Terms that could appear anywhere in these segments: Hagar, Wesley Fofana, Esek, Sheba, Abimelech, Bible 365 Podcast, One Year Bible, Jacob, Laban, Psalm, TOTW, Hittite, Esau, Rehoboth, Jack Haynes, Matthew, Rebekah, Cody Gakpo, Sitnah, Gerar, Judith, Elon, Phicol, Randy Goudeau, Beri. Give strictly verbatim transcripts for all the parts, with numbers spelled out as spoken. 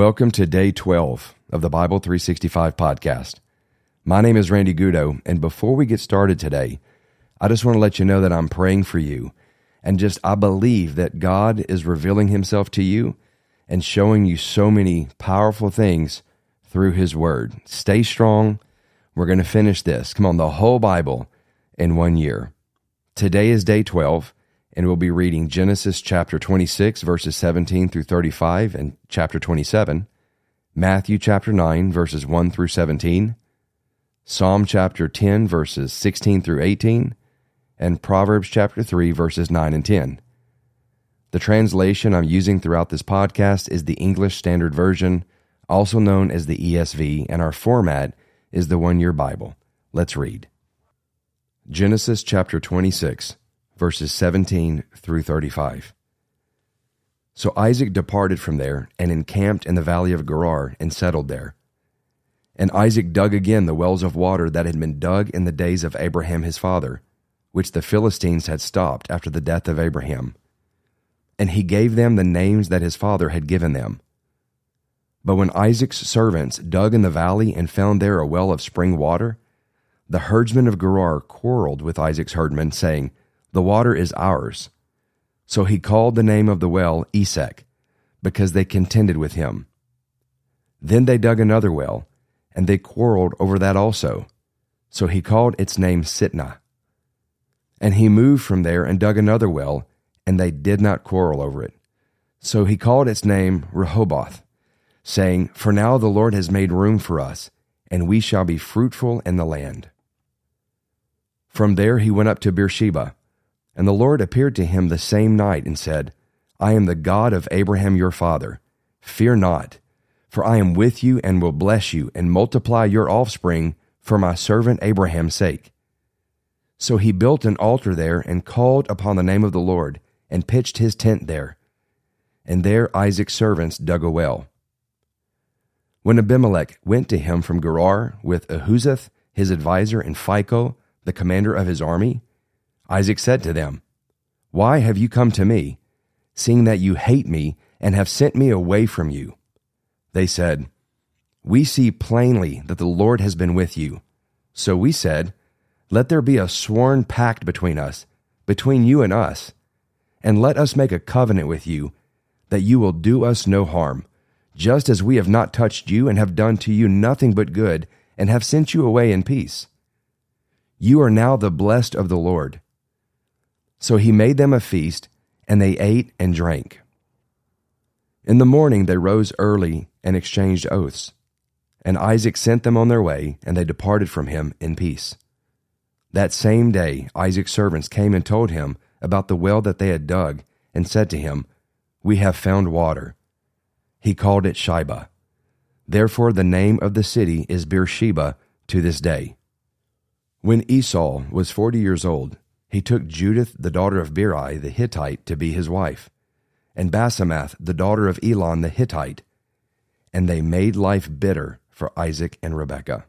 Welcome to Day twelve of the Bible three sixty-five Podcast. My name is Randy Goudeau, and before we get started today, I just want to let you know that I'm praying for you, and just I believe that God is revealing Himself to you and showing you so many powerful things through His Word. Stay strong. We're going to finish this. Come on, the whole Bible in one year. Today is Day twelve. And we'll be reading Genesis chapter twenty-six, verses seventeen through thirty-five, and chapter twenty-seven, Matthew chapter nine, verses one through seventeen, Psalm chapter ten, verses sixteen through eighteen, and Proverbs chapter three, verses nine and ten. The translation I'm using throughout this podcast is the English Standard Version, also known as the E S V, and our format is the One Year Bible. Let's read. Genesis chapter twenty-six. Verses seventeen through thirty-five. So Isaac departed from there and encamped in the valley of Gerar and settled there. And Isaac dug again the wells of water that had been dug in the days of Abraham his father, which the Philistines had stopped after the death of Abraham. And he gave them the names that his father had given them. But when Isaac's servants dug in the valley and found there a well of spring water, the herdsmen of Gerar quarreled with Isaac's herdmen, saying, "The water is ours." So he called the name of the well Esek, because they contended with him. Then they dug another well, and they quarreled over that also. So he called its name Sitnah. And he moved from there and dug another well, and they did not quarrel over it. So he called its name Rehoboth, saying, "For now the Lord has made room for us, and we shall be fruitful in the land." From there he went up to Beersheba. And the Lord appeared to him the same night and said, "I am the God of Abraham your father. Fear not, for I am with you and will bless you and multiply your offspring for my servant Abraham's sake." So he built an altar there and called upon the name of the Lord and pitched his tent there. And there Isaac's servants dug a well. When Abimelech went to him from Gerar with Ahuzzath, his advisor, and Phicol, the commander of his army, Isaac said to them, "Why have you come to me, seeing that you hate me and have sent me away from you?" They said, "We see plainly that the Lord has been with you. So we said, 'Let there be a sworn pact between us, between you and us, and let us make a covenant with you, that you will do us no harm, just as we have not touched you and have done to you nothing but good and have sent you away in peace. You are now the blessed of the Lord.'" So he made them a feast, and they ate and drank. In the morning they rose early and exchanged oaths, and Isaac sent them on their way, and they departed from him in peace. That same day Isaac's servants came and told him about the well that they had dug, and said to him, "We have found water." He called it Sheba. Therefore the name of the city is Beersheba to this day. When Esau was forty years old, he took Judith, the daughter of Beri the Hittite, to be his wife, and Basamath, the daughter of Elon the Hittite, and they made life bitter for Isaac and Rebekah.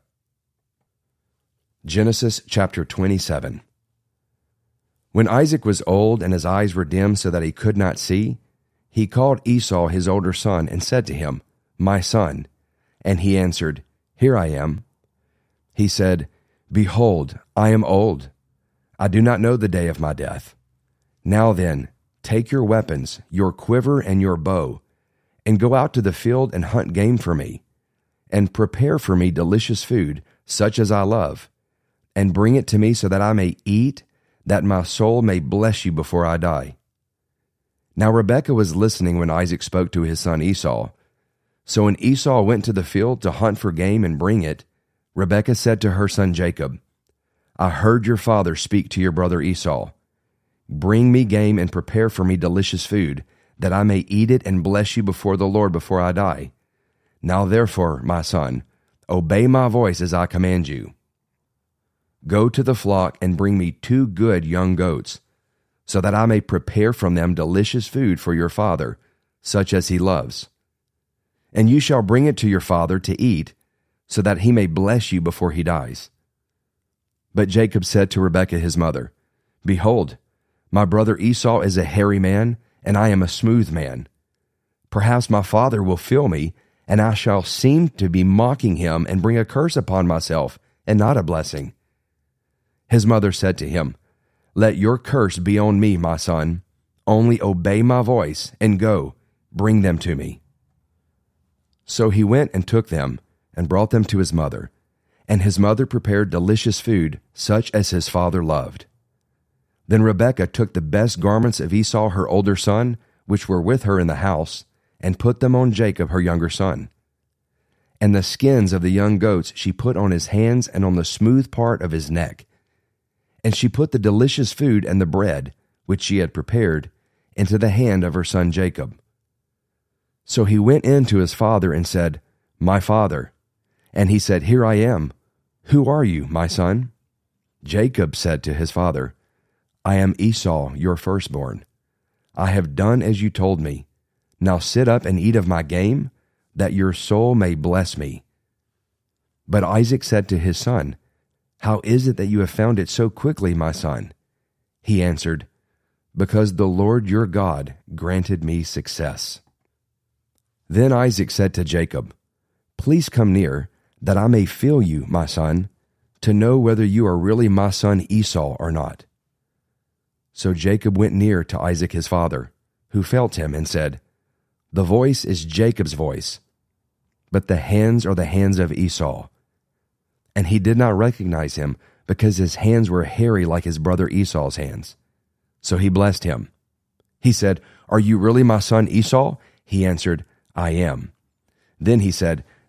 Genesis chapter twenty-seven. When Isaac was old and his eyes were dim so that he could not see, he called Esau his older son and said to him, "My son." And he answered, "Here I am." He said, "Behold, I am old. I do not know the day of my death. Now then, take your weapons, your quiver and your bow, and go out to the field and hunt game for me, and prepare for me delicious food, such as I love, and bring it to me so that I may eat, that my soul may bless you before I die." Now Rebekah was listening when Isaac spoke to his son Esau. So when Esau went to the field to hunt for game and bring it, Rebekah said to her son Jacob, "I heard your father speak to your brother Esau. Bring me game and prepare for me delicious food, that I may eat it and bless you before the Lord before I die. Now therefore, my son, obey my voice as I command you. Go to the flock and bring me two good young goats, so that I may prepare from them delicious food for your father, such as he loves. And you shall bring it to your father to eat, so that he may bless you before he dies." But Jacob said to Rebekah his mother, "Behold, my brother Esau is a hairy man, and I am a smooth man. Perhaps my father will fill me, and I shall seem to be mocking him and bring a curse upon myself and not a blessing." His mother said to him, "Let your curse be on me, my son. Only obey my voice and go, bring them to me." So he went and took them and brought them to his mother, and his mother prepared delicious food, such as his father loved. Then Rebekah took the best garments of Esau, her older son, which were with her in the house, and put them on Jacob, her younger son. And the skins of the young goats she put on his hands and on the smooth part of his neck. And she put the delicious food and the bread, which she had prepared, into the hand of her son Jacob. So he went in to his father and said, "My father." And he said, "Here I am." "Who are you, my son?" Jacob said to his father, "I am Esau, your firstborn. I have done as you told me. Now sit up and eat of my game, that your soul may bless me." But Isaac said to his son, "How is it that you have found it so quickly, my son?" He answered, "Because the Lord your God granted me success." Then Isaac said to Jacob, "Please come near, that I may feel you, my son, to know whether you are really my son Esau or not." So Jacob went near to Isaac his father, who felt him and said, "The voice is Jacob's voice, but the hands are the hands of Esau." And he did not recognize him, because his hands were hairy like his brother Esau's hands. So he blessed him. He said, "Are you really my son Esau?" He answered, "I am." Then he said,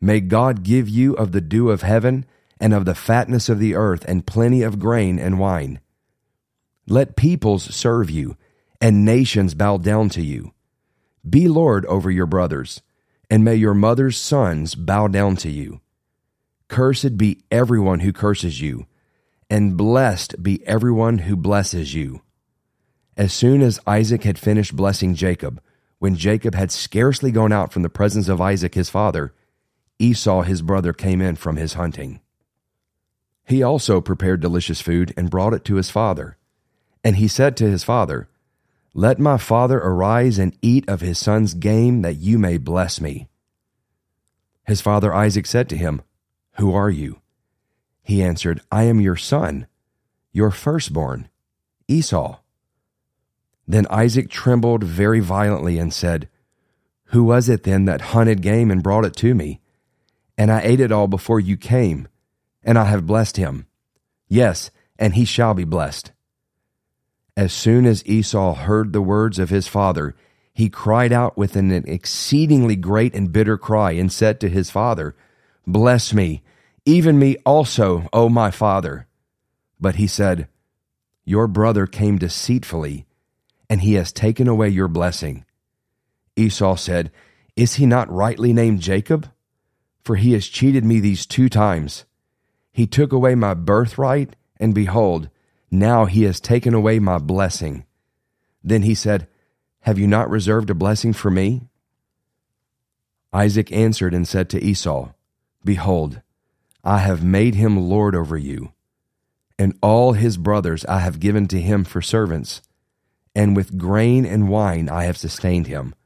May God give you of the dew of heaven and of the fatness of the earth and plenty of grain and wine. Let peoples serve you and nations bow down to you. Be Lord over your brothers, and may your mother's sons bow down to you. Cursed be everyone who curses you, and blessed be everyone who blesses you." As soon as Isaac had finished blessing Jacob, when Jacob had scarcely gone out from the presence of Isaac his father, Esau his brother came in from his hunting. He also prepared delicious food and brought it to his father. And he said to his father, "Let my father arise and eat of his son's game, that you may bless me." His father Isaac said to him, "Who are you?" He answered, "I am your son, your firstborn, Esau." Then Isaac trembled very violently and said, "Who was it then that hunted game and brought it to me? And I ate it all before you came, and I have blessed him. Yes, and he shall be blessed." As soon as Esau heard the words of his father, he cried out with an exceedingly great and bitter cry and said to his father, "Bless me, even me also, O my father." But he said, "Your brother came deceitfully, and he has taken away your blessing." Esau said, "Is he not rightly named Jacob? For he has cheated me these two times. He took away my birthright, and behold, now he has taken away my blessing." Then he said, "Have you not reserved a blessing for me?" Isaac answered and said to Esau, "Behold, I have made him lord over you, and all his brothers I have given to him for servants, and with grain and wine I have sustained him.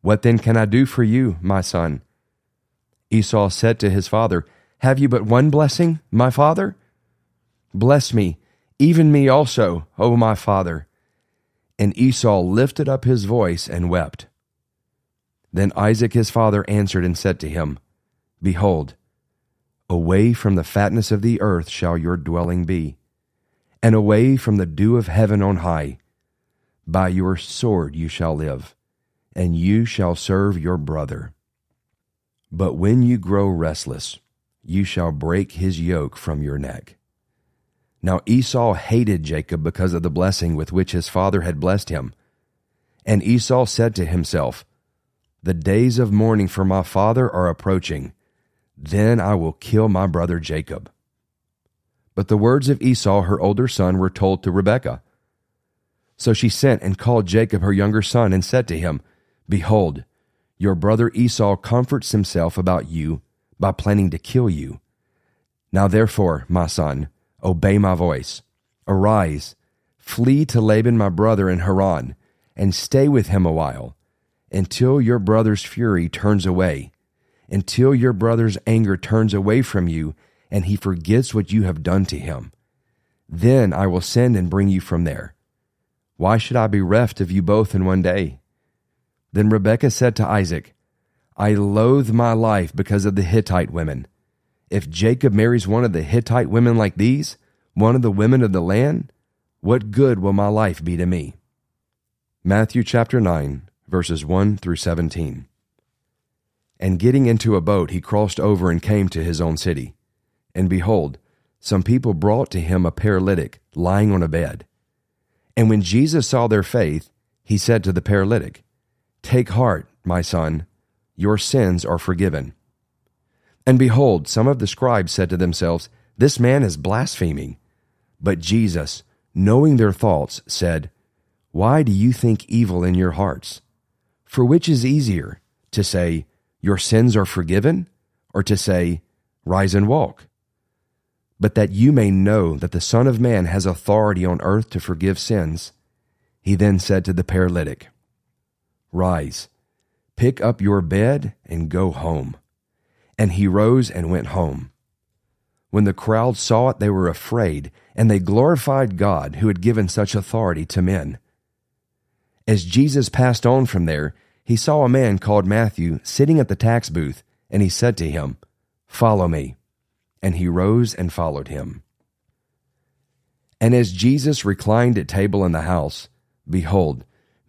What then can I do for you, my son?" Esau said to his father, "Have you but one blessing, my father? Bless me, even me also, O my father." And Esau lifted up his voice and wept. Then Isaac his father answered and said to him, "Behold, away from the fatness of the earth shall your dwelling be, and away from the dew of heaven on high. By your sword you shall live, and you shall serve your brother. But when you grow restless, you shall break his yoke from your neck." Now Esau hated Jacob because of the blessing with which his father had blessed him. And Esau said to himself, "The days of mourning for my father are approaching, Then I will kill my brother Jacob." But the words of Esau, her older son, were told to Rebekah. So she sent and called Jacob, her younger son, and said to him, "Behold, your brother Esau comforts himself about you by planning to kill you. Now therefore, my son, obey my voice. Arise, flee to Laban my brother in Haran, and stay with him a while, until your brother's fury turns away, until your brother's anger turns away from you, and he forgets what you have done to him. Then I will send and bring you from there. Why should I be bereft of you both in one day?" Then Rebekah said to Isaac, "I loathe my life because of the Hittite women. If Jacob marries one of the Hittite women like these, one of the women of the land, what good will my life be to me?" Matthew chapter nine, verses one through seventeen. And getting into a boat, he crossed over and came to his own city. And behold, some people brought to him a paralytic lying on a bed. And when Jesus saw their faith, he said to the paralytic, "Take heart, my son, your sins are forgiven." And behold, some of the scribes said to themselves, "This man is blaspheming." But Jesus, knowing their thoughts, said, "Why do you think evil in your hearts? For which is easier, to say, 'Your sins are forgiven,' or to say, 'Rise and walk'? But that you may know that the Son of Man has authority on earth to forgive sins." He then said to the paralytic, "Rise, pick up your bed, and go home." And he rose and went home. When the crowd saw it, they were afraid, and they glorified God who had given such authority to men. As Jesus passed on from there, he saw a man called Matthew sitting at the tax booth, and he said to him, "Follow me." And he rose and followed him. And as Jesus reclined at table in the house, behold,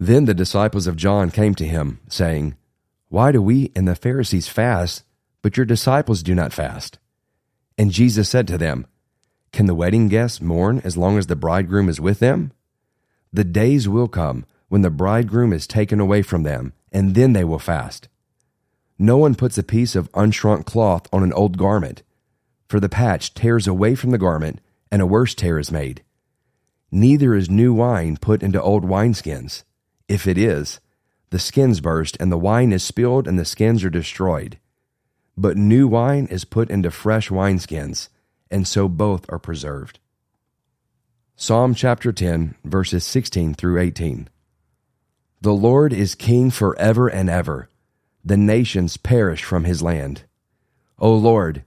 Then the disciples of John came to him, saying, "Why do we and the Pharisees fast, but your disciples do not fast?" And Jesus said to them, "Can the wedding guests mourn as long as the bridegroom is with them? The days will come when the bridegroom is taken away from them, and then they will fast. No one puts a piece of unshrunk cloth on an old garment, for the patch tears away from the garment, and a worse tear is made. Neither is new wine put into old wineskins. If it is, the skins burst, and the wine is spilled, and the skins are destroyed. But new wine is put into fresh wineskins, and so both are preserved." Psalm chapter ten, verses sixteen through eighteen. The Lord is king forever and ever. The nations perish from his land. O Lord,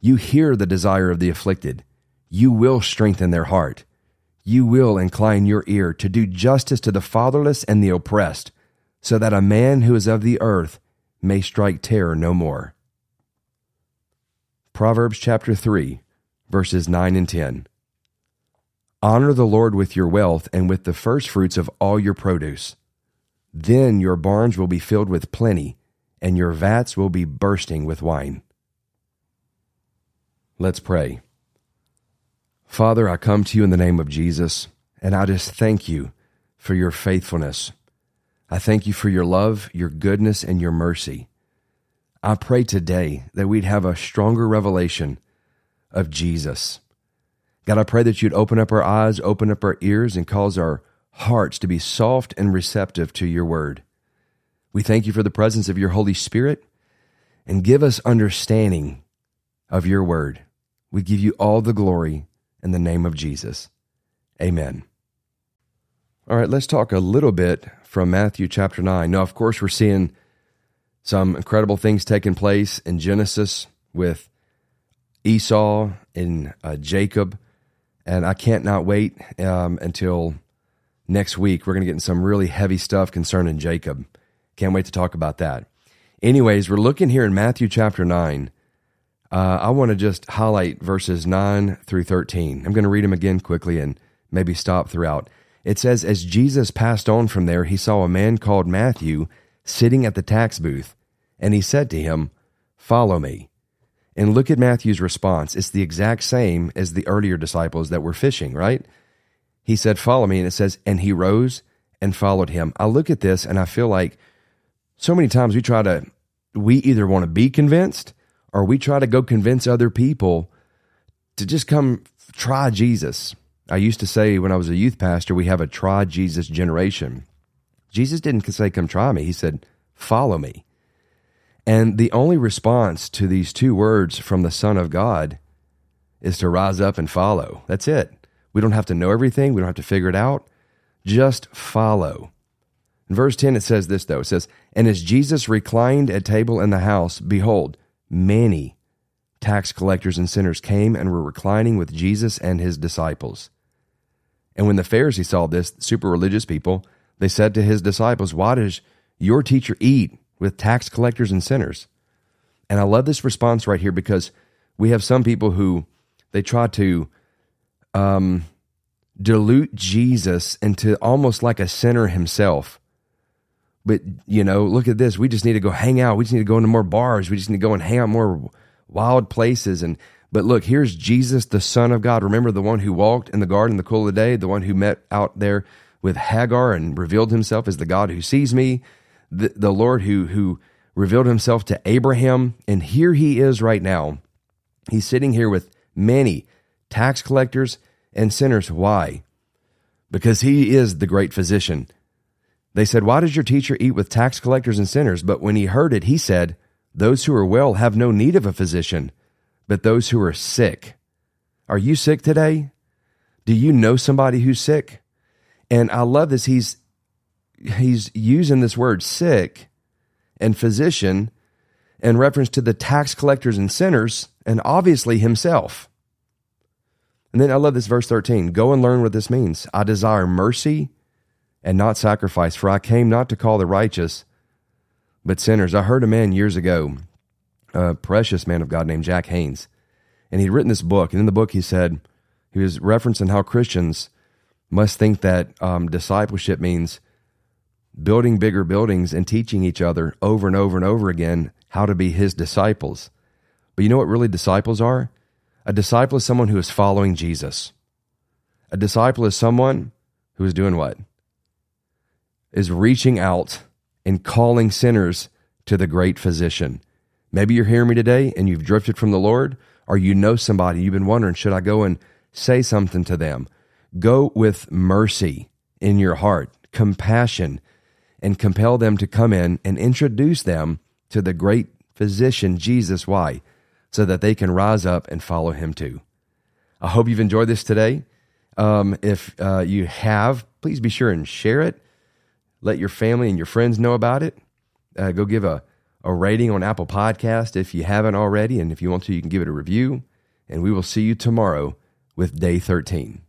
you hear the desire of the afflicted. You will strengthen their heart. You will incline your ear to do justice to the fatherless and the oppressed, so that a man who is of the earth may strike terror no more. Proverbs chapter three, verses nine and ten. Honor the Lord with your wealth and with the first fruits of all your produce. Then your barns will be filled with plenty, and your vats will be bursting with wine. Let's pray. Father, I come to you in the name of Jesus, and I just thank you for your faithfulness. I thank you for your love, your goodness, and your mercy. I pray today that we'd have a stronger revelation of Jesus. God, I pray that you'd open up our eyes, open up our ears, and cause our hearts to be soft and receptive to your word. We thank you for the presence of your Holy Spirit, and give us understanding of your word. We give you all the glory in the name of Jesus. Amen. All right, let's talk a little bit from Matthew chapter nine. Now, of course, we're seeing some incredible things taking place in Genesis with Esau and uh, Jacob. And I can't not wait um, until next week. We're going to get in some really heavy stuff concerning Jacob. Can't wait to talk about that. Anyways, we're looking here in Matthew chapter nine. Uh, I want to just highlight verses nine through thirteen. I'm going to read them again quickly and maybe stop throughout. It says, as Jesus passed on from there, he saw a man called Matthew sitting at the tax booth, and he said to him, follow me. And look at Matthew's response. It's the exact same as the earlier disciples that were fishing, right? He said, follow me. And it says, and he rose and followed him. I look at this and I feel like so many times we try to, we either want to be convinced or we try to go convince other people to just come try Jesus. I used to say when I was a youth pastor, we have a try Jesus generation. Jesus didn't say, come try me. He said, follow me. And the only response to these two words from the Son of God is to rise up and follow. That's it. We don't have to know everything. We don't have to figure it out. Just follow. In verse ten, it says this though. It says, and as Jesus reclined at table in the house, behold, many tax collectors and sinners came and were reclining with Jesus and his disciples. And when the Pharisees saw this, super religious people, they said to his disciples, why does your teacher eat with tax collectors and sinners? And I love this response right here because we have some people who they try to um, dilute Jesus into almost like a sinner himself. But, you know, look at this. We just need to go hang out. We just need to go into more bars. We just need to go and hang out more wild places. And But look, here's Jesus, the Son of God. Remember the one who walked in the garden in the cool of the day, the one who met out there with Hagar and revealed himself as the God who sees me, the, the Lord who, who revealed himself to Abraham. And here he is right now. He's sitting here with many tax collectors and sinners. Why? Because he is the great physician. They said, why does your teacher eat with tax collectors and sinners? But when he heard it, he said, those who are well have no need of a physician, but those who are sick. Are you sick today? Do you know somebody who's sick? And I love this. He's, he's using this word sick and physician in reference to the tax collectors and sinners, and obviously himself. And then I love this verse thirteen. Go and learn what this means. I desire mercy and not sacrifice, for I came not to call the righteous, but sinners. I heard a man years ago, a precious man of God named Jack Haynes, and he'd written this book, and in the book he said, he was referencing how Christians must think that um, discipleship means building bigger buildings and teaching each other over and over and over again how to be his disciples. But you know what really disciples are? A disciple is someone who is following Jesus. A disciple is someone who is doing what? Is reaching out and calling sinners to the great physician. Maybe you're hearing me today and you've drifted from the Lord, or you know somebody, you've been wondering, should I go and say something to them? Go with mercy in your heart, compassion, and compel them to come in and introduce them to the great physician, Jesus. Why? So that they can rise up and follow him too. I hope you've enjoyed this today. Um, if uh, you have, please be sure and share it. Let your family and your friends know about it. Uh, go give a, a rating on Apple Podcast if you haven't already. And if you want to, you can give it a review. And we will see you tomorrow with Day thirteen.